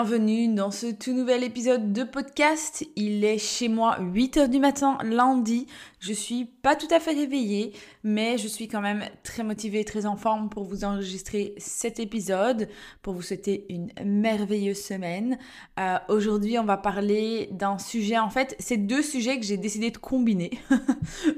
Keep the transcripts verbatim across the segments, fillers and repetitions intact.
bienvenue dans ce tout nouvel épisode de podcast. Il est chez moi huit heures du matin, lundi. Je suis pas tout à fait réveillée, mais je suis quand même très motivée, très en forme pour vous enregistrer cet épisode, pour vous souhaiter une merveilleuse semaine. Euh, aujourd'hui, on va parler d'un sujet, en fait, c'est deux sujets que j'ai décidé de combiner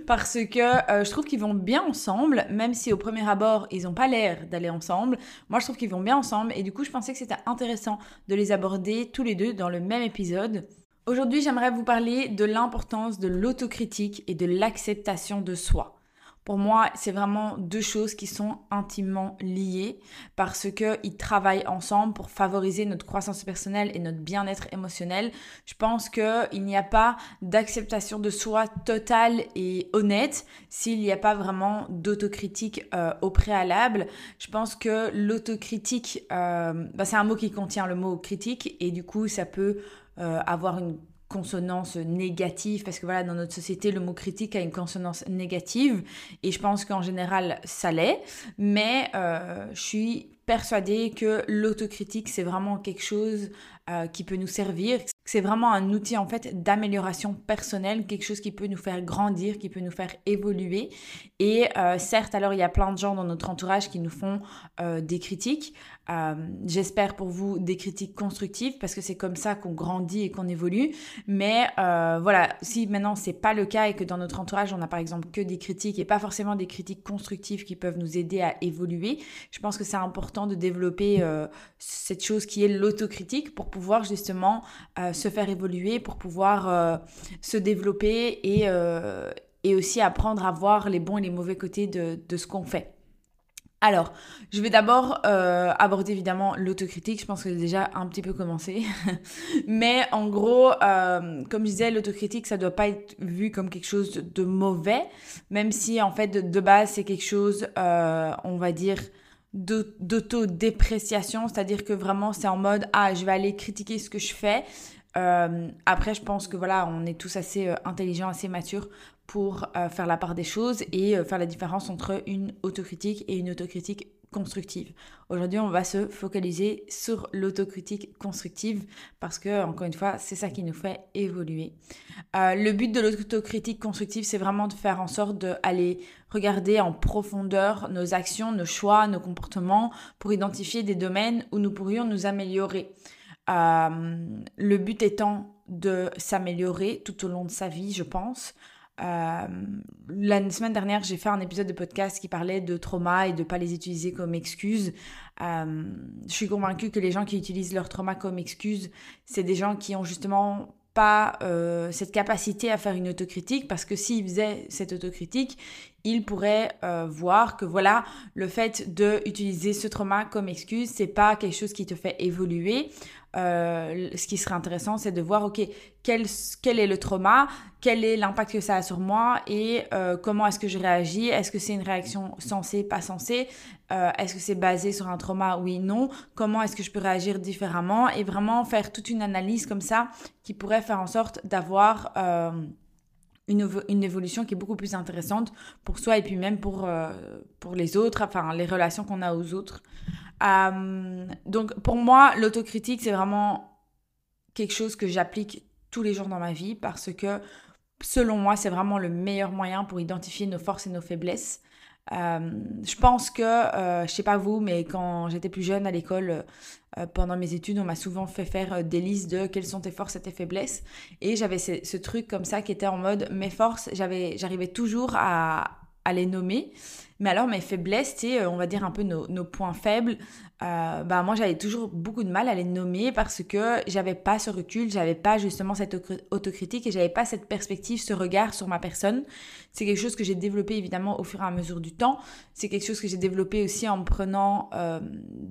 parce que euh, je trouve qu'ils vont bien ensemble, même si au premier abord, ils n'ont pas l'air d'aller ensemble. Moi, je trouve qu'ils vont bien ensemble et du coup, je pensais que c'était intéressant de les aborder tous les deux dans le même épisode. Aujourd'hui, j'aimerais vous parler de l'importance de l'autocritique et de l'acceptation de soi. Pour moi, c'est vraiment deux choses qui sont intimement liées parce qu'ils travaillent ensemble pour favoriser notre croissance personnelle et notre bien-être émotionnel. Je pense qu'il n'y a pas d'acceptation de soi totale et honnête s'il n'y a pas vraiment d'autocritique euh, au préalable. Je pense que l'autocritique, euh, bah, c'est un mot qui contient le mot critique et du coup, ça peut euh, avoir une consonance négative, parce que voilà, dans notre société, le mot critique a une consonance négative, et je pense qu'en général, ça l'est, mais euh, je suis persuadée que l'autocritique, c'est vraiment quelque chose euh, qui peut nous servir, c'est vraiment un outil en fait d'amélioration personnelle, quelque chose qui peut nous faire grandir, qui peut nous faire évoluer, et euh, certes, alors il y a plein de gens dans notre entourage qui nous font euh, des critiques, Euh, j'espère pour vous des critiques constructives parce que c'est comme ça qu'on grandit et qu'on évolue, mais euh, voilà, si maintenant c'est pas le cas et que dans notre entourage on a par exemple que des critiques et pas forcément des critiques constructives qui peuvent nous aider à évoluer, je pense que c'est important de développer euh, cette chose qui est l'autocritique pour pouvoir justement euh, se faire évoluer, pour pouvoir euh, se développer et, euh, et aussi apprendre à voir les bons et les mauvais côtés de, de ce qu'on fait. Alors, je vais d'abord euh, aborder évidemment l'autocritique, je pense que j'ai déjà un petit peu commencé, mais en gros, euh, comme je disais, l'autocritique, ça doit pas être vu comme quelque chose de, de mauvais, même si en fait de, de base c'est quelque chose, euh, on va dire, de, d'autodépréciation, c'est-à-dire que vraiment c'est en mode « Ah, je vais aller critiquer ce que je fais », Euh, après je pense que voilà, on est tous assez euh, intelligents, assez matures pour euh, faire la part des choses et euh, faire la différence entre une autocritique et une autocritique constructive. Aujourd'hui, on va se focaliser sur l'autocritique constructive parce que, encore une fois, c'est ça qui nous fait évoluer. Euh, le but de l'autocritique constructive, c'est vraiment de faire en sorte d'aller regarder en profondeur nos actions, nos choix, nos comportements pour identifier des domaines où nous pourrions nous améliorer. Euh, le but étant de s'améliorer tout au long de sa vie, je pense. Euh, la semaine dernière, j'ai fait un épisode de podcast qui parlait de trauma et de ne pas les utiliser comme excuse. Euh, je suis convaincue que les gens qui utilisent leur trauma comme excuse, c'est des gens qui ont justement pas euh, cette capacité à faire une autocritique parce que s'ils faisaient cette autocritique, ils pourraient euh, voir que voilà, le fait d'utiliser ce trauma comme excuse, c'est pas quelque chose qui te fait évoluer. Euh, ce qui serait intéressant, c'est de voir, ok, quel, quel est le trauma, quel est l'impact que ça a sur moi et euh, comment est-ce que je réagis, est-ce que c'est une réaction sensée, pas sensée, euh, est-ce que c'est basé sur un trauma, oui, non, comment est-ce que je peux réagir différemment et vraiment faire toute une analyse comme ça qui pourrait faire en sorte d'avoir euh, une, une évolution qui est beaucoup plus intéressante pour soi et puis même pour, euh, pour les autres, enfin les relations qu'on a aux autres. Euh, donc pour moi, l'autocritique, c'est vraiment quelque chose que j'applique tous les jours dans ma vie parce que selon moi, c'est vraiment le meilleur moyen pour identifier nos forces et nos faiblesses. Euh, je pense que, euh, je sais pas vous, mais quand j'étais plus jeune à l'école, euh, pendant mes études, on m'a souvent fait faire des listes de quelles sont tes forces et tes faiblesses. Et j'avais ce, ce truc comme ça qui était en mode mes forces, j'avais, j'arrivais toujours à... à les nommer, mais alors mes faiblesses, c'est on va dire un peu nos, nos points faibles, euh, bah moi j'avais toujours beaucoup de mal à les nommer parce que j'avais pas ce recul, j'avais pas justement cette autocritique et j'avais pas cette perspective, ce regard sur ma personne. C'est quelque chose que j'ai développé évidemment au fur et à mesure du temps, c'est quelque chose que j'ai développé aussi en me prenant euh,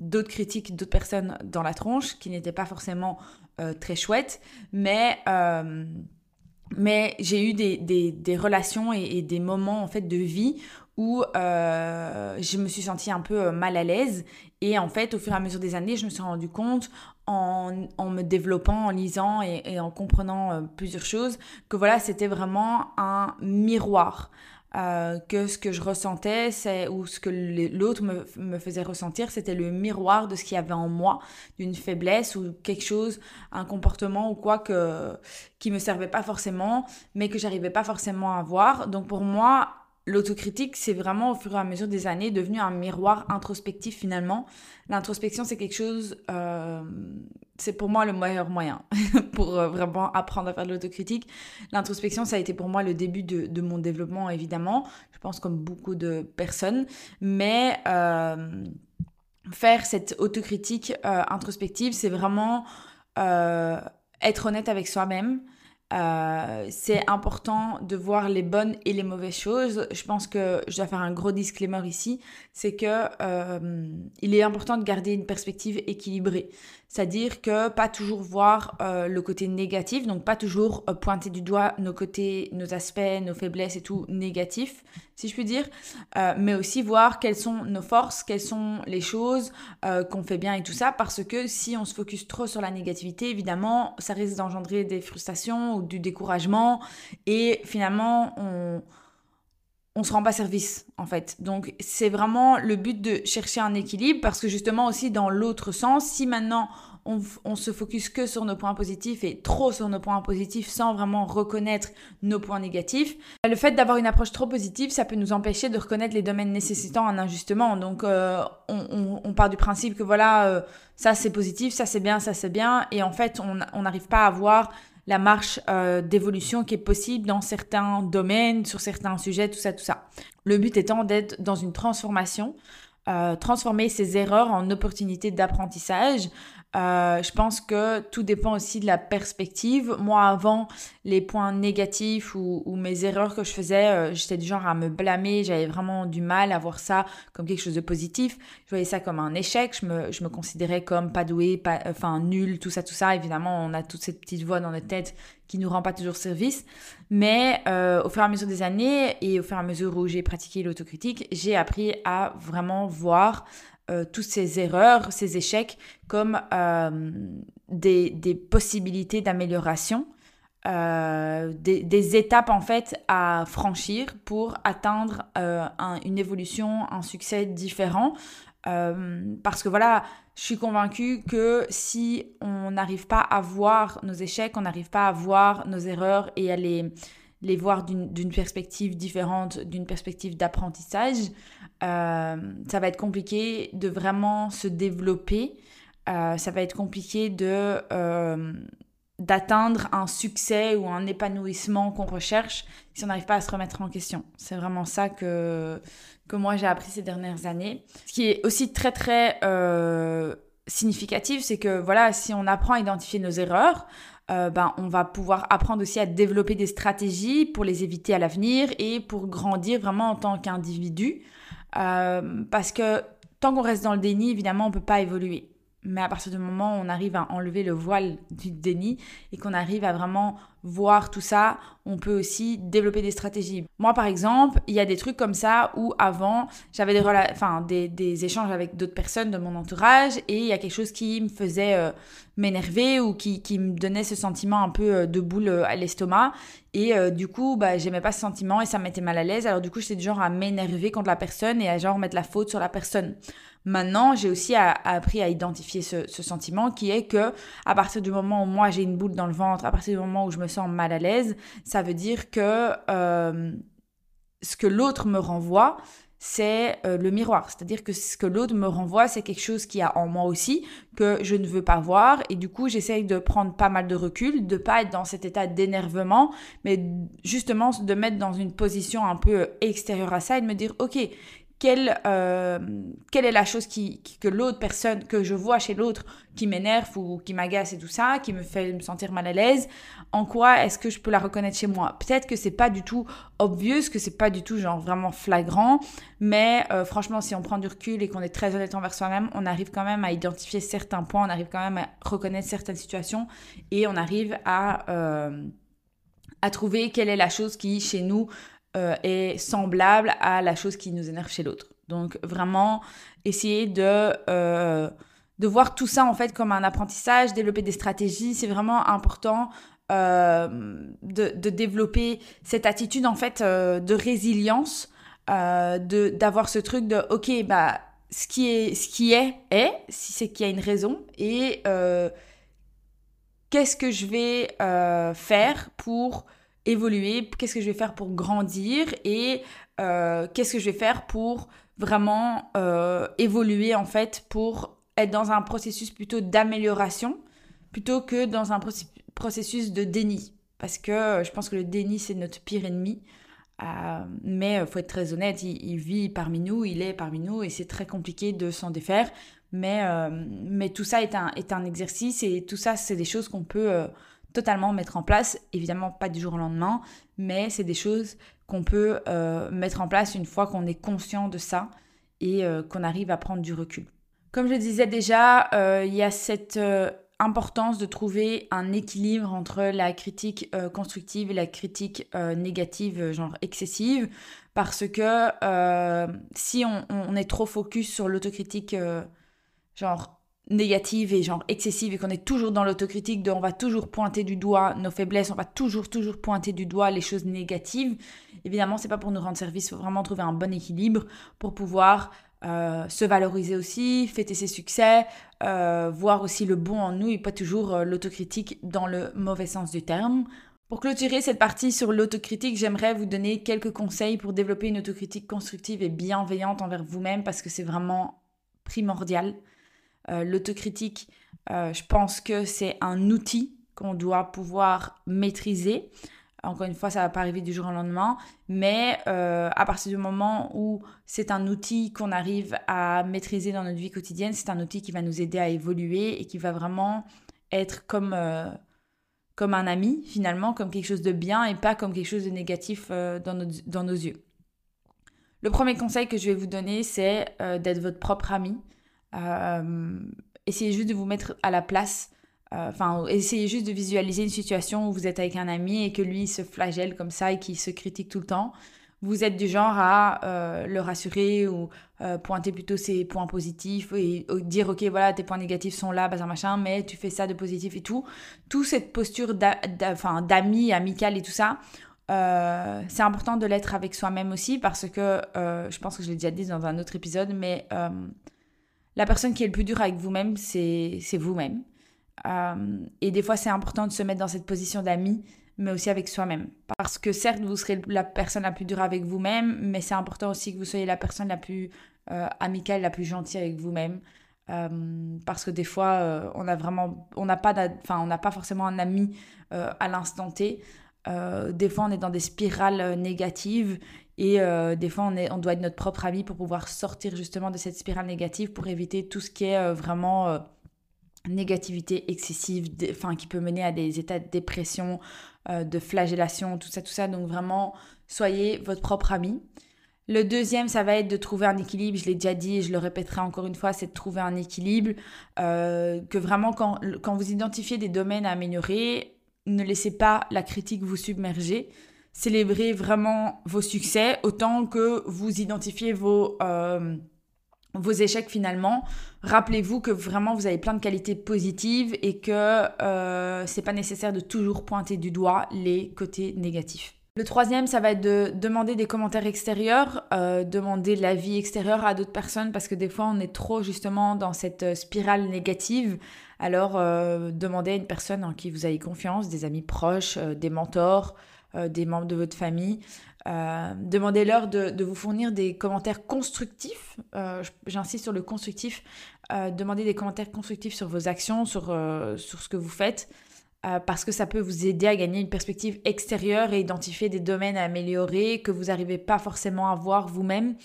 d'autres critiques, d'autres personnes dans la tronche qui n'étaient pas forcément euh, très chouettes, mais... Euh, Mais j'ai eu des, des, des relations et, et des moments en fait de vie où euh, je me suis sentie un peu mal à l'aise. Et en fait, au fur et à mesure des années, je me suis rendu compte en, en me développant, en lisant et, et en comprenant euh, plusieurs choses que voilà, c'était vraiment un miroir. euh, que ce que je ressentais c'est, ou ce que l'autre me, me faisait ressentir, c'était le miroir de ce qu'il y avait en moi, d'une faiblesse ou quelque chose, un comportement ou quoi que, qui me servait pas forcément, mais que j'arrivais pas forcément à voir. Donc pour moi, l'autocritique, c'est vraiment au fur et à mesure des années devenu un miroir introspectif finalement. L'introspection, c'est quelque chose... Euh, c'est pour moi le meilleur moyen pour vraiment apprendre à faire de l'autocritique. L'introspection, ça a été pour moi le début de, de mon développement, évidemment. Je pense comme beaucoup de personnes. Mais euh, faire cette autocritique euh, introspective, c'est vraiment euh, être honnête avec soi-même. Euh, c'est important de voir les bonnes et les mauvaises choses. Je pense que je dois faire un gros disclaimer ici, c'est que euh, il est important de garder une perspective équilibrée, c'est-à-dire que pas toujours voir euh, le côté négatif, donc pas toujours euh, pointer du doigt nos côtés, nos aspects, nos faiblesses et tout négatif, si je puis dire, euh, mais aussi voir quelles sont nos forces, quelles sont les choses euh, qu'on fait bien et tout ça, parce que si on se focus trop sur la négativité, évidemment, ça risque d'engendrer des frustrations ou du découragement, et finalement, on... on se rend pas service, en fait. Donc, c'est vraiment le but de chercher un équilibre, parce que justement aussi dans l'autre sens, si maintenant on, on se focus que sur nos points positifs et trop sur nos points positifs sans vraiment reconnaître nos points négatifs, le fait d'avoir une approche trop positive, ça peut nous empêcher de reconnaître les domaines nécessitant un ajustement. Donc, euh, on, on, on part du principe que voilà, euh, ça c'est positif, ça c'est bien, ça c'est bien, et en fait, on on n'arrive pas à voir la marche euh, d'évolution qui est possible dans certains domaines, sur certains sujets, tout ça, tout ça. Le but étant d'être dans une transformation, euh, transformer ces erreurs en opportunités d'apprentissage. Euh, je pense que tout dépend aussi de la perspective. Moi, avant, les points négatifs ou, ou mes erreurs que je faisais, euh, j'étais du genre à me blâmer, j'avais vraiment du mal à voir ça comme quelque chose de positif. Je voyais ça comme un échec, je me, je me considérais comme pas douée, pas, enfin nulle, tout ça, tout ça. Évidemment, on a toute cette petite voix dans notre tête qui nous rend pas toujours service. Mais euh, au fur et à mesure des années et au fur et à mesure où j'ai pratiqué l'autocritique, j'ai appris à vraiment voir Euh, toutes ces erreurs, ces échecs comme euh, des, des possibilités d'amélioration, euh, des, des étapes en fait à franchir pour atteindre euh, un, une évolution, un succès différent. Euh, parce que voilà, je suis convaincue que si on n'arrive pas à voir nos échecs, on n'arrive pas à voir nos erreurs et à les... les voir d'une, d'une perspective différente, d'une perspective d'apprentissage, euh, ça va être compliqué de vraiment se développer, euh, ça va être compliqué de, euh, d'atteindre un succès ou un épanouissement qu'on recherche si on n'arrive pas à se remettre en question. C'est vraiment ça que, que moi j'ai appris ces dernières années. Ce qui est aussi très très euh, significatif, c'est que voilà, si on apprend à identifier nos erreurs, Euh, ben, on va pouvoir apprendre aussi à développer des stratégies pour les éviter à l'avenir et pour grandir vraiment en tant qu'individu. Euh, parce que tant qu'on reste dans le déni, évidemment, on peut pas évoluer. Mais à partir du moment où on arrive à enlever le voile du déni et qu'on arrive à vraiment voir tout ça, on peut aussi développer des stratégies. Moi, par exemple, il y a des trucs comme ça où avant, j'avais des, rela- enfin, des, des échanges avec d'autres personnes de mon entourage et il y a quelque chose qui me faisait euh, m'énerver ou qui, qui me donnait ce sentiment un peu euh, de boule euh, à l'estomac. Et euh, du coup, bah, j'aimais pas ce sentiment et ça me mettait mal à l'aise. Alors du coup, j'étais du genre à m'énerver contre la personne et à genre mettre la faute sur la personne. Maintenant, j'ai aussi à, à appris à identifier ce, ce sentiment qui est que à partir du moment où moi j'ai une boule dans le ventre, à partir du moment où je me sens mal à l'aise, ça veut dire que euh, ce que l'autre me renvoie, c'est euh, le miroir. C'est-à-dire que ce que l'autre me renvoie, c'est quelque chose qu'il y a en moi aussi, que je ne veux pas voir. Et du coup, j'essaye de prendre pas mal de recul, de pas être dans cet état d'énervement, mais justement de mettre dans une position un peu extérieure à ça et de me dire « Ok, Quelle, euh, quelle est la chose qui, qui, que l'autre personne, que je vois chez l'autre qui m'énerve ou qui m'agace et tout ça, qui me fait me sentir mal à l'aise, en quoi est-ce que je peux la reconnaître chez moi ? Peut-être que c'est pas du tout obvious, que c'est pas du tout genre vraiment flagrant, mais euh, franchement, si on prend du recul et qu'on est très honnête envers soi-même, on arrive quand même à identifier certains points, on arrive quand même à reconnaître certaines situations et on arrive à, euh, à trouver quelle est la chose qui, chez nous, Euh, est semblable à la chose qui nous énerve chez l'autre. Donc vraiment essayer de, euh, de voir tout ça en fait comme un apprentissage, développer des stratégies, c'est vraiment important euh, de, de développer cette attitude en fait euh, de résilience, euh, de d'avoir ce truc de ok bah ce qui est ce qui est est si c'est qu'il y a une raison et euh, qu'est-ce que je vais euh, faire pour évoluer, qu'est-ce que je vais faire pour grandir et euh, qu'est-ce que je vais faire pour vraiment euh, évoluer en fait pour être dans un processus plutôt d'amélioration plutôt que dans un processus de déni. Parce que je pense que le déni, c'est notre pire ennemi. Euh, mais il faut être très honnête, il, il vit parmi nous, il est parmi nous et c'est très compliqué de s'en défaire. Mais, euh, mais tout ça est un, est un exercice et tout ça, c'est des choses qu'on peut euh, totalement mettre en place. Évidemment, pas du jour au lendemain, mais c'est des choses qu'on peut euh, mettre en place une fois qu'on est conscient de ça et euh, qu'on arrive à prendre du recul. Comme je le disais déjà, euh, il y a cette euh, importance de trouver un équilibre entre la critique euh, constructive et la critique euh, négative, genre excessive, parce que euh, si on, on est trop focus sur l'autocritique euh, genre négative et genre excessive et qu'on est toujours dans l'autocritique de on va toujours pointer du doigt nos faiblesses, on va toujours toujours pointer du doigt les choses négatives, évidemment c'est pas pour nous rendre service, il faut vraiment trouver un bon équilibre pour pouvoir... Euh, se valoriser aussi, fêter ses succès, euh, voir aussi le bon en nous et pas toujours euh, l'autocritique dans le mauvais sens du terme. Pour clôturer cette partie sur l'autocritique, j'aimerais vous donner quelques conseils pour développer une autocritique constructive et bienveillante envers vous-même parce que c'est vraiment primordial. Euh, l'autocritique, euh, je pense que c'est un outil qu'on doit pouvoir maîtriser. Encore une fois, ça ne va pas arriver du jour au lendemain, mais euh, à partir du moment où c'est un outil qu'on arrive à maîtriser dans notre vie quotidienne, c'est un outil qui va nous aider à évoluer et qui va vraiment être comme, euh, comme un ami finalement, comme quelque chose de bien et pas comme quelque chose de négatif euh, dans, notre, dans nos yeux. Le premier conseil que je vais vous donner, c'est euh, d'être votre propre ami. Euh, essayez juste de vous mettre à la place. Enfin, essayez juste de visualiser une situation où vous êtes avec un ami et que lui se flagelle comme ça et qu'il se critique tout le temps. Vous êtes du genre à euh, le rassurer ou euh, pointer plutôt ses points positifs et dire ok voilà tes points négatifs sont là bazar machin mais tu fais ça de positif et tout. Toute cette posture d'a- d'a- enfin, d'ami, amicale et tout ça, euh, c'est important de l'être avec soi-même aussi parce que euh, je pense que je l'ai déjà dit dans un autre épisode, mais euh, la personne qui est le plus dure avec vous-même, c'est, c'est vous-même. Euh, et des fois c'est important de se mettre dans cette position d'ami mais aussi avec soi-même parce que certes vous serez la personne la plus dure avec vous-même mais c'est important aussi que vous soyez la personne la plus euh, amicale, la plus gentille avec vous-même euh, parce que des fois euh, on a vraiment on n'a pas enfin on n'a pas forcément un ami euh, à l'instant T euh, des fois on est dans des spirales négatives et euh, des fois on, est, on doit être notre propre ami pour pouvoir sortir justement de cette spirale négative pour éviter tout ce qui est euh, vraiment euh, négativité excessive, dé- enfin qui peut mener à des états de dépression, euh, de flagellation, tout ça, tout ça. Donc vraiment, soyez votre propre ami. Le deuxième, ça va être de trouver un équilibre. Je l'ai déjà dit, je le répéterai encore une fois, c'est de trouver un équilibre. Euh, que vraiment, quand, quand vous identifiez des domaines à améliorer, ne laissez pas la critique vous submerger. Célébrez vraiment vos succès autant que vous identifiez vos... Euh, vos échecs finalement, rappelez-vous que vraiment vous avez plein de qualités positives et que euh, c'est pas nécessaire de toujours pointer du doigt les côtés négatifs. Le troisième, ça va être de demander des commentaires extérieurs, euh, demander l'avis extérieur à d'autres personnes parce que des fois on est trop justement dans cette spirale négative. Alors euh, demandez à une personne en qui vous avez confiance, des amis proches, euh, des mentors, euh, des membres de votre famille. Euh, demandez-leur de, de vous fournir des commentaires constructifs, euh, j'insiste sur le constructif, euh, demandez des commentaires constructifs sur vos actions, sur, euh, sur ce que vous faites, euh, parce que ça peut vous aider à gagner une perspective extérieure et identifier des domaines à améliorer que vous n'arrivez pas forcément à voir vous-même.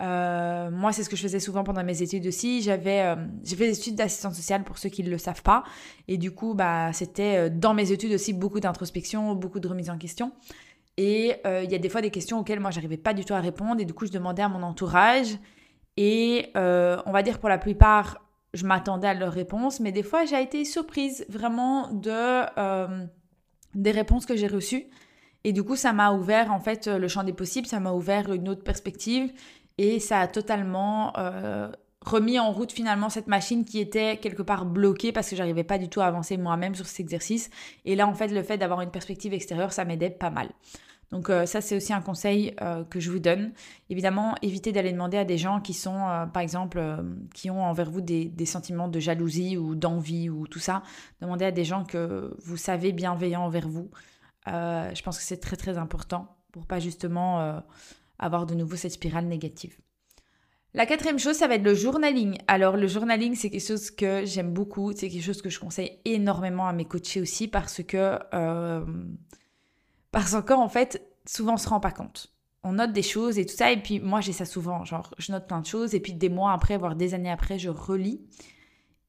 Euh, moi, c'est ce que je faisais souvent pendant mes études aussi. J'avais, euh, j'ai fait des études d'assistante sociale pour ceux qui ne le savent pas. Et du coup, bah, c'était euh, dans mes études aussi beaucoup d'introspection, beaucoup de remise en question. Et il euh, y a des fois des questions auxquelles moi j'arrivais pas du tout à répondre et du coup je demandais à mon entourage et euh, on va dire pour la plupart je m'attendais à leurs réponses mais des fois j'ai été surprise vraiment de, euh, des réponses que j'ai reçues et du coup ça m'a ouvert en fait le champ des possibles, ça m'a ouvert une autre perspective et ça a totalement euh, remis en route finalement cette machine qui était quelque part bloquée parce que j'arrivais pas du tout à avancer moi-même sur cet exercice. Et là en fait le fait d'avoir une perspective extérieure, ça m'aidait pas mal. Donc euh, ça c'est aussi un conseil euh, que je vous donne. Évidemment, évitez d'aller demander à des gens qui sont euh, par exemple euh, qui ont envers vous des, des sentiments de jalousie ou d'envie ou tout ça. Demandez à des gens que vous savez bienveillants envers vous. Euh, je pense que c'est très très important pour pas justement euh, avoir de nouveau cette spirale négative. La quatrième chose, ça va être le journaling. Alors le journaling, c'est quelque chose que j'aime beaucoup, c'est quelque chose que je conseille énormément à mes coachés aussi parce que euh, parce qu'en en fait, souvent on se rend pas compte. On note des choses et tout ça, et puis moi j'ai ça souvent, genre je note plein de choses et puis des mois après, voire des années après, je relis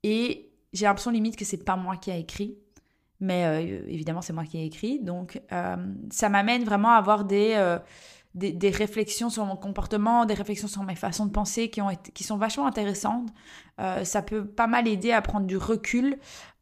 et j'ai l'impression limite que c'est pas moi qui a écrit. Mais euh, évidemment, c'est moi qui ai écrit, donc euh, ça m'amène vraiment à avoir des, euh, des, des réflexions sur mon comportement, des réflexions sur mes façons de penser qui, ont été, qui sont vachement intéressantes. Euh, ça peut pas mal aider à prendre du recul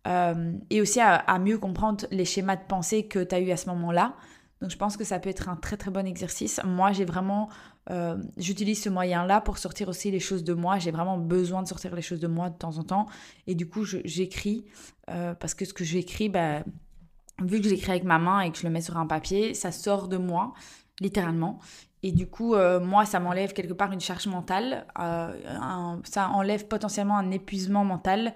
euh, et aussi à, à mieux comprendre les schémas de pensée que tu as eu à ce moment-là. Donc je pense que ça peut être un très très bon exercice. Moi, j'ai vraiment, euh, j'utilise ce moyen-là pour sortir aussi les choses de moi. J'ai vraiment besoin de sortir les choses de moi de temps en temps. Et du coup, je, j'écris euh, parce que ce que j'écris, bah, vu que j'écris avec ma main et que je le mets sur un papier, ça sort de moi, littéralement. Et du coup, euh, moi, ça m'enlève quelque part une charge mentale. Euh, un, ça enlève potentiellement un épuisement mental.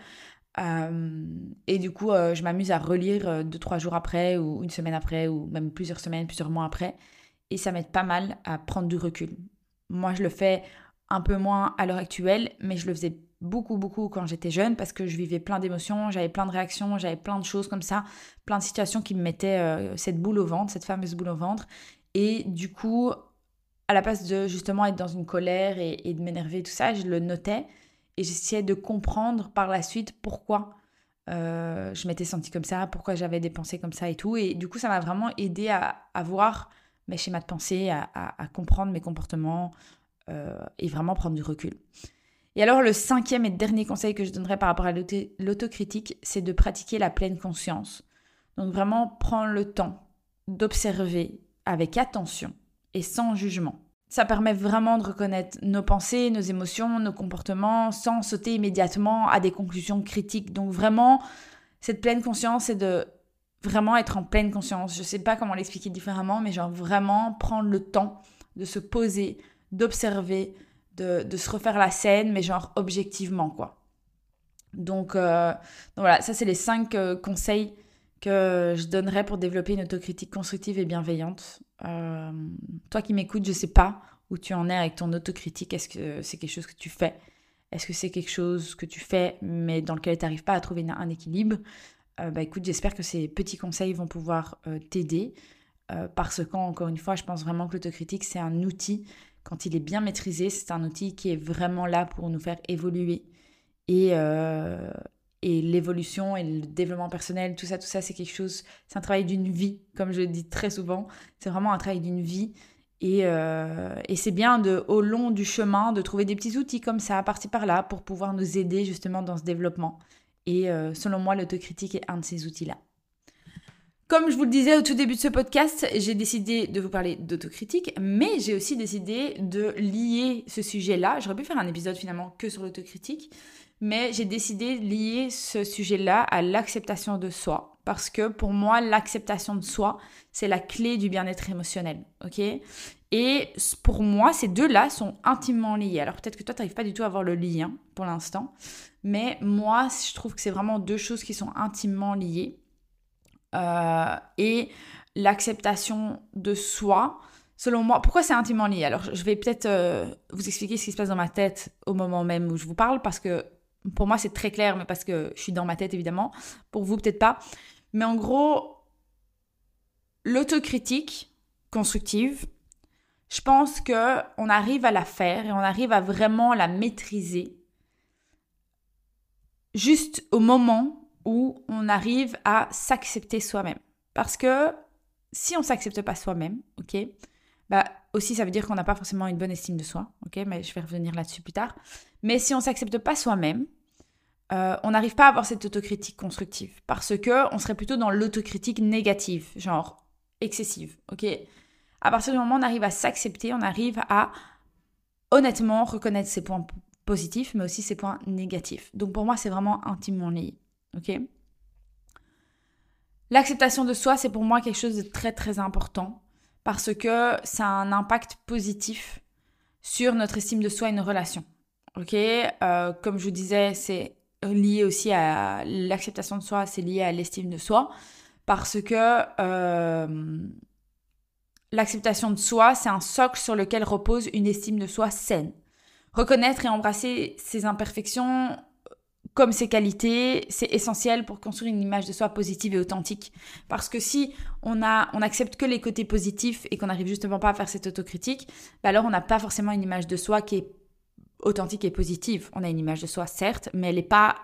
Euh, et du coup euh, je m'amuse à relire euh, deux trois jours après ou une semaine après ou même plusieurs semaines, plusieurs mois après, et ça m'aide pas mal à prendre du recul. Moi je le fais un peu moins à l'heure actuelle, mais je le faisais beaucoup beaucoup quand j'étais jeune parce que je vivais plein d'émotions, j'avais plein de réactions, j'avais plein de choses comme ça, plein de situations qui me mettaient euh, cette boule au ventre, cette fameuse boule au ventre, et du coup à la place de justement être dans une colère et, et de m'énerver tout ça, je le notais. Et j'essayais de comprendre par la suite pourquoi euh, je m'étais sentie comme ça, pourquoi j'avais des pensées comme ça et tout. Et du coup, ça m'a vraiment aidée à, à voir mes schémas de pensée, à, à, à comprendre mes comportements euh, et vraiment prendre du recul. Et alors, le cinquième et dernier conseil que je donnerais par rapport à l'auto- l'autocritique, c'est de pratiquer la pleine conscience. Donc vraiment, prendre le temps d'observer avec attention et sans jugement. Ça permet vraiment de reconnaître nos pensées, nos émotions, nos comportements, sans sauter immédiatement à des conclusions critiques. Donc vraiment, cette pleine conscience, c'est de vraiment être en pleine conscience. Je sais pas comment l'expliquer différemment, mais genre vraiment prendre le temps de se poser, d'observer, de, de se refaire la scène, mais genre objectivement, quoi. Donc, euh, donc voilà, ça c'est les cinq euh, conseils que je donnerais pour développer une autocritique constructive et bienveillante. Euh, toi qui m'écoutes, je sais pas où tu en es avec ton autocritique. Est-ce que c'est quelque chose que tu fais? Est-ce que c'est quelque chose que tu fais mais dans lequel tu n'arrives pas à trouver une, un équilibre? euh, Bah écoute, j'espère que ces petits conseils vont pouvoir euh, t'aider euh, parce qu'encore une fois, je pense vraiment que l'autocritique, c'est un outil, quand il est bien maîtrisé, c'est un outil qui est vraiment là pour nous faire évoluer. Et... Euh, Et l'évolution et le développement personnel, tout ça, tout ça, c'est quelque chose, c'est un travail d'une vie, comme je le dis très souvent. C'est vraiment un travail d'une vie. Et, euh, et c'est bien de, au long du chemin, de trouver des petits outils comme ça, par-ci par-là, pour pouvoir nous aider justement dans ce développement. Et euh, selon moi, l'autocritique est un de ces outils-là. Comme je vous le disais au tout début de ce podcast, j'ai décidé de vous parler d'autocritique, mais j'ai aussi décidé de lier ce sujet-là. J'aurais pu faire un épisode finalement que sur l'autocritique, mais j'ai décidé de lier ce sujet-là à l'acceptation de soi. Parce que pour moi, l'acceptation de soi, c'est la clé du bien-être émotionnel, ok ? Et pour moi, ces deux-là sont intimement liés. Alors peut-être que toi, tu n'arrives pas du tout à voir le lien pour l'instant, mais moi, je trouve que c'est vraiment deux choses qui sont intimement liées. Euh, et l'acceptation de soi, selon moi, pourquoi c'est intimement lié? Alors je vais peut-être euh, vous expliquer ce qui se passe dans ma tête au moment même où je vous parle, parce que pour moi c'est très clair, mais parce que je suis dans ma tête évidemment, pour vous peut-être pas. Mais en gros, l'autocritique constructive, je pense qu'on arrive à la faire et on arrive à vraiment la maîtriser juste au moment où on arrive à s'accepter soi-même. Parce que si on ne s'accepte pas soi-même, ok, bah aussi ça veut dire qu'on n'a pas forcément une bonne estime de soi, ok, mais je vais revenir là-dessus plus tard. Mais si on ne s'accepte pas soi-même, euh, on n'arrive pas à avoir cette autocritique constructive, parce qu'on serait plutôt dans l'autocritique négative, genre excessive, ok. À partir du moment où on arrive à s'accepter, on arrive à honnêtement reconnaître ses points positifs, mais aussi ses points négatifs. Donc pour moi, c'est vraiment intimement lié. Okay ? L'acceptation de soi, c'est pour moi quelque chose de très très important parce que ça a un impact positif sur notre estime de soi et nos relations. Ok, euh, comme je vous disais, c'est lié aussi à l'acceptation de soi, c'est lié à l'estime de soi parce que euh, l'acceptation de soi, c'est un socle sur lequel repose une estime de soi saine. Reconnaître et embrasser ses imperfections comme ses qualités, c'est essentiel pour construire une image de soi positive et authentique. Parce que si on a, on accepte que les côtés positifs et qu'on n'arrive justement pas à faire cette autocritique, bah alors on n'a pas forcément une image de soi qui est authentique et positive. On a une image de soi, certes, mais elle n'est pas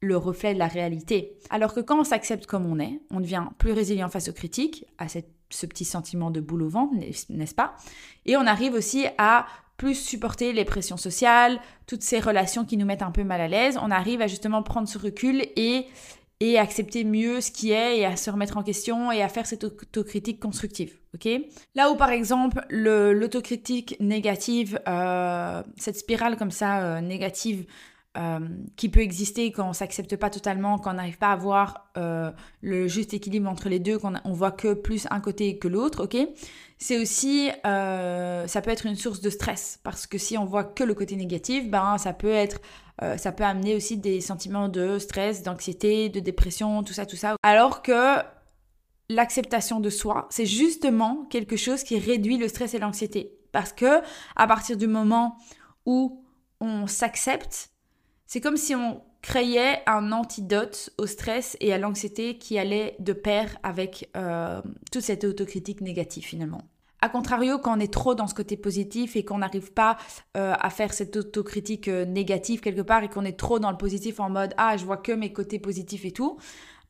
le reflet de la réalité. Alors que quand on s'accepte comme on est, on devient plus résilient face aux critiques, à cette, ce petit sentiment de boule au ventre, n'est-ce pas ? Et on arrive aussi à plus supporter les pressions sociales, toutes ces relations qui nous mettent un peu mal à l'aise. On arrive à justement prendre ce recul et, et accepter mieux ce qui est et à se remettre en question et à faire cette autocritique constructive. Okay ? Là où, par exemple, le, l'autocritique négative, euh, cette spirale comme ça euh, négative euh, qui peut exister quand on ne s'accepte pas totalement, quand on n'arrive pas à avoir euh, le juste équilibre entre les deux, qu'on ne voit que plus un côté que l'autre, ok ? C'est aussi, euh, ça peut être une source de stress parce que si on voit que le côté négatif, ben ça peut être, euh, ça peut amener aussi des sentiments de stress, d'anxiété, de dépression, tout ça, tout ça. Alors que l'acceptation de soi, c'est justement quelque chose qui réduit le stress et l'anxiété parce que à partir du moment où on s'accepte, c'est comme si on créait un antidote au stress et à l'anxiété qui allait de pair avec euh, toute cette autocritique négative finalement. A contrario, quand on est trop dans ce côté positif et qu'on n'arrive pas euh, à faire cette autocritique euh, négative quelque part et qu'on est trop dans le positif en mode « Ah, je vois que mes côtés positifs et tout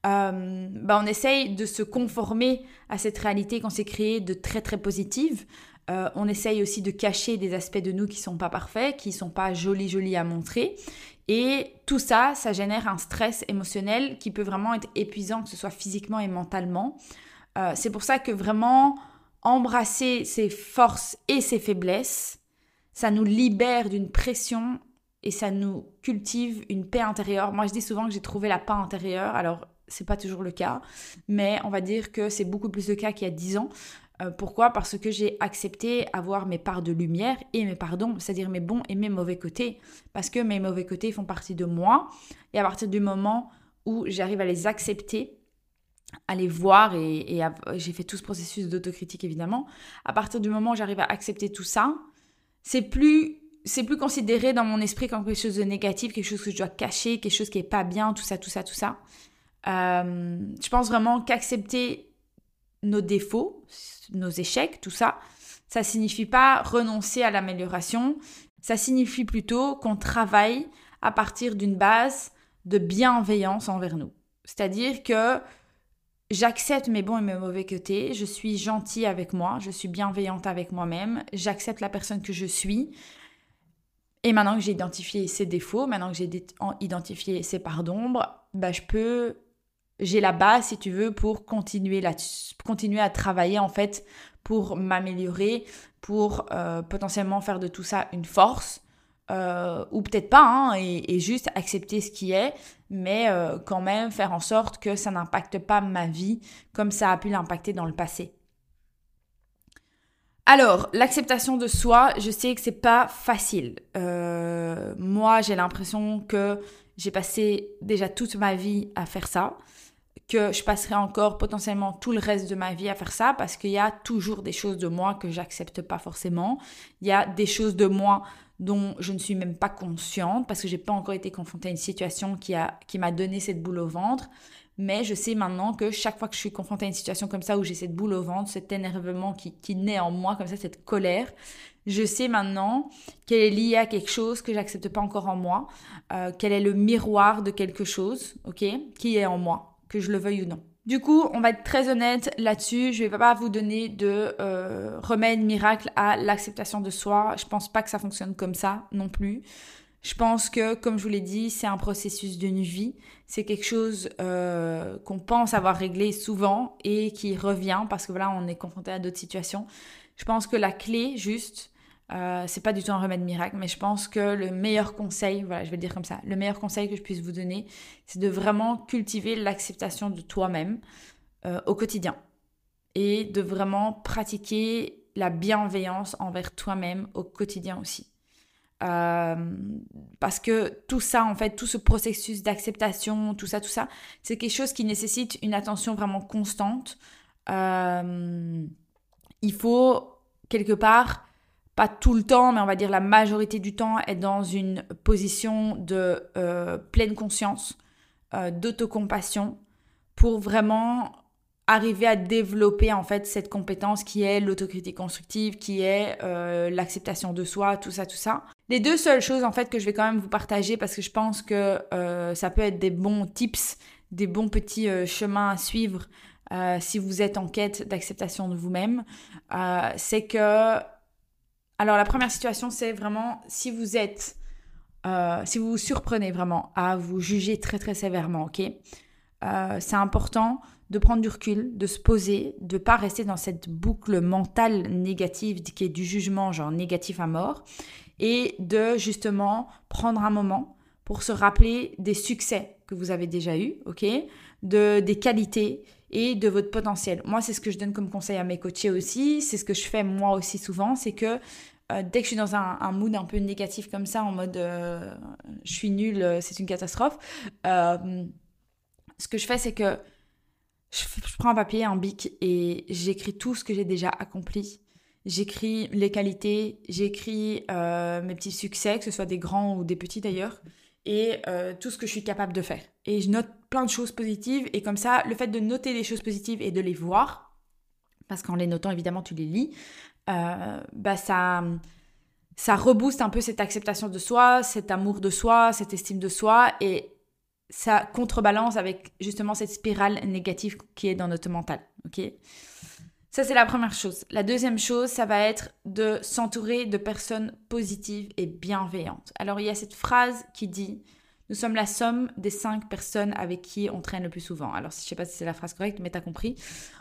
euh, », bah on essaye de se conformer à cette réalité qu'on s'est créée de très très positive. Euh, on essaye aussi de cacher des aspects de nous qui ne sont pas parfaits, qui ne sont pas jolis jolis à montrer. Et tout ça, ça génère un stress émotionnel qui peut vraiment être épuisant, que ce soit physiquement et mentalement. Euh, c'est pour ça que vraiment embrasser ses forces et ses faiblesses, ça nous libère d'une pression et ça nous cultive une paix intérieure. Moi, je dis souvent que j'ai trouvé la paix intérieure. Alors, c'est pas toujours le cas, mais on va dire que c'est beaucoup plus le cas qu'il y a dix ans. Pourquoi ? Parce que j'ai accepté avoir mes parts de lumière et mes parts d'ombre, c'est-à-dire mes bons et mes mauvais côtés. Parce que mes mauvais côtés font partie de moi. Et à partir du moment où j'arrive à les accepter, à les voir, et, et à, j'ai fait tout ce processus d'autocritique évidemment, à partir du moment où j'arrive à accepter tout ça, c'est plus, c'est plus considéré dans mon esprit comme quelque chose de négatif, quelque chose que je dois cacher, quelque chose qui n'est pas bien, tout ça, tout ça, tout ça. Euh, je pense vraiment qu'accepter nos défauts, nos échecs, tout ça, ça signifie pas renoncer à l'amélioration, ça signifie plutôt qu'on travaille à partir d'une base de bienveillance envers nous. C'est-à-dire que j'accepte mes bons et mes mauvais côtés, je suis gentille avec moi, je suis bienveillante avec moi-même, j'accepte la personne que je suis. Et maintenant que j'ai identifié ces défauts, maintenant que j'ai identifié ces parts d'ombre, bah je peux... J'ai la base, si tu veux, pour continuer, la, continuer à travailler, en fait, pour m'améliorer, pour euh, potentiellement faire de tout ça une force, euh, ou peut-être pas, hein, et, et juste accepter ce qui est, mais euh, quand même faire en sorte que ça n'impacte pas ma vie comme ça a pu l'impacter dans le passé. Alors, l'acceptation de soi, je sais que c'est pas facile. Euh, moi, j'ai l'impression que j'ai passé déjà toute ma vie à faire ça, que je passerai encore potentiellement tout le reste de ma vie à faire ça parce qu'il y a toujours des choses de moi que j'accepte pas forcément. Il y a des choses de moi dont je ne suis même pas consciente parce que j'ai pas encore été confrontée à une situation qui a, qui m'a donné cette boule au ventre. Mais je sais maintenant que chaque fois que je suis confrontée à une situation comme ça où j'ai cette boule au ventre, cet énervement qui, qui naît en moi comme ça, cette colère, je sais maintenant qu'elle est liée à quelque chose que j'accepte pas encore en moi, euh, qu'elle est le miroir de quelque chose, ok, qui est en moi, que je le veuille ou non. Du coup, on va être très honnête là-dessus. Je ne vais pas vous donner de euh, remède miracle à l'acceptation de soi. Je ne pense pas que ça fonctionne comme ça non plus. Je pense que, comme je vous l'ai dit, c'est un processus d'une vie. C'est quelque chose euh, qu'on pense avoir réglé souvent et qui revient parce que voilà, on est confronté à d'autres situations. Je pense que la clé, juste, Euh, c'est pas du tout un remède miracle, mais je pense que le meilleur conseil, voilà, je vais le dire comme ça, le meilleur conseil que je puisse vous donner, c'est de vraiment cultiver l'acceptation de toi-même euh, au quotidien et de vraiment pratiquer la bienveillance envers toi-même au quotidien aussi. Euh, parce que tout ça, en fait, tout ce processus d'acceptation, tout ça, tout ça, c'est quelque chose qui nécessite une attention vraiment constante. Euh, il faut quelque part, pas tout le temps, mais on va dire la majorité du temps, être dans une position de euh, pleine conscience, euh, d'autocompassion, pour vraiment arriver à développer en fait cette compétence qui est l'autocritique constructive, qui est euh, l'acceptation de soi, tout ça, tout ça. Les deux seules choses en fait que je vais quand même vous partager, parce que je pense que euh, ça peut être des bons tips, des bons petits euh, chemins à suivre euh, si vous êtes en quête d'acceptation de vous-même, euh, c'est que... Alors la première situation, c'est vraiment si vous êtes... Euh, si vous vous surprenez vraiment à vous juger très très sévèrement, ok ? Euh, c'est important de prendre du recul, de se poser, de pas rester dans cette boucle mentale négative qui est du jugement, genre négatif à mort, et de justement prendre un moment pour se rappeler des succès que vous avez déjà eus, ok, de, des qualités et de votre potentiel. Moi, c'est ce que je donne comme conseil à mes coachés aussi, c'est ce que je fais moi aussi souvent, c'est que euh, dès que je suis dans un, un mood un peu négatif comme ça, en mode euh, je suis nulle, c'est une catastrophe, euh, ce que je fais, c'est que je prends un papier, un bic et j'écris tout ce que j'ai déjà accompli. J'écris les qualités, j'écris euh, mes petits succès, que ce soit des grands ou des petits d'ailleurs, et euh, tout ce que je suis capable de faire. Et je note plein de choses positives et comme ça, le fait de noter les choses positives et de les voir, parce qu'en les notant, évidemment, tu les lis, euh, bah ça... ça rebooste un peu cette acceptation de soi, cet amour de soi, cette estime de soi et... ça contrebalance avec justement cette spirale négative qui est dans notre mental, ok ? Ça, c'est la première chose. La deuxième chose, ça va être de s'entourer de personnes positives et bienveillantes. Alors, il y a cette phrase qui dit « Nous sommes la somme des cinq personnes avec qui on traîne le plus souvent ». Alors, je ne sais pas si c'est la phrase correcte, mais t'as compris.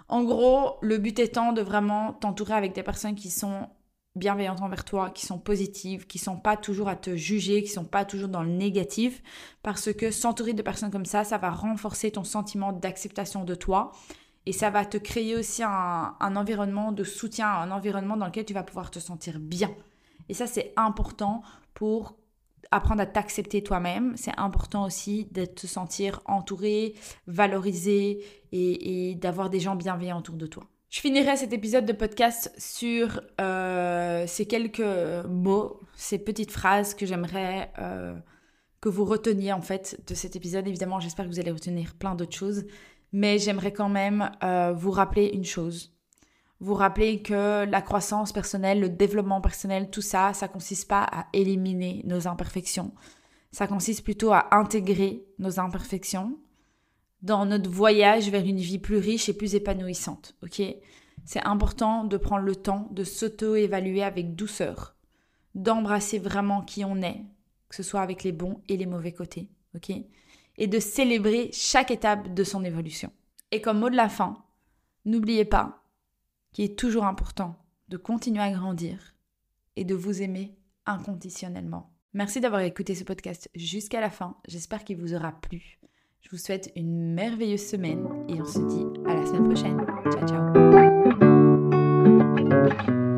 En gros, le but étant de vraiment t'entourer avec des personnes qui sont bienveillantes envers toi, qui sont positives, qui sont pas toujours à te juger, qui sont pas toujours dans le négatif, parce que s'entourer de personnes comme ça, ça va renforcer ton sentiment d'acceptation de toi et ça va te créer aussi un, un environnement de soutien, un environnement dans lequel tu vas pouvoir te sentir bien. Et ça, c'est important pour apprendre à t'accepter toi-même. C'est important aussi de te sentir entouré, valorisé et, et d'avoir des gens bienveillants autour de toi. Je finirai cet épisode de podcast sur euh, ces quelques mots, ces petites phrases que j'aimerais euh, que vous reteniez en fait de cet épisode. Évidemment, j'espère que vous allez retenir plein d'autres choses, mais j'aimerais quand même euh, vous rappeler une chose. Vous rappeler que la croissance personnelle, le développement personnel, tout ça, ça consiste pas à éliminer nos imperfections. Ça consiste plutôt à intégrer nos imperfections dans notre voyage vers une vie plus riche et plus épanouissante, ok ? C'est important de prendre le temps de s'auto-évaluer avec douceur, d'embrasser vraiment qui on est, que ce soit avec les bons et les mauvais côtés, ok ? Et de célébrer chaque étape de son évolution. Et comme mot de la fin, n'oubliez pas qu'il est toujours important de continuer à grandir et de vous aimer inconditionnellement. Merci d'avoir écouté ce podcast jusqu'à la fin, j'espère qu'il vous aura plu. Je vous souhaite une merveilleuse semaine et on se dit à la semaine prochaine. Ciao, ciao.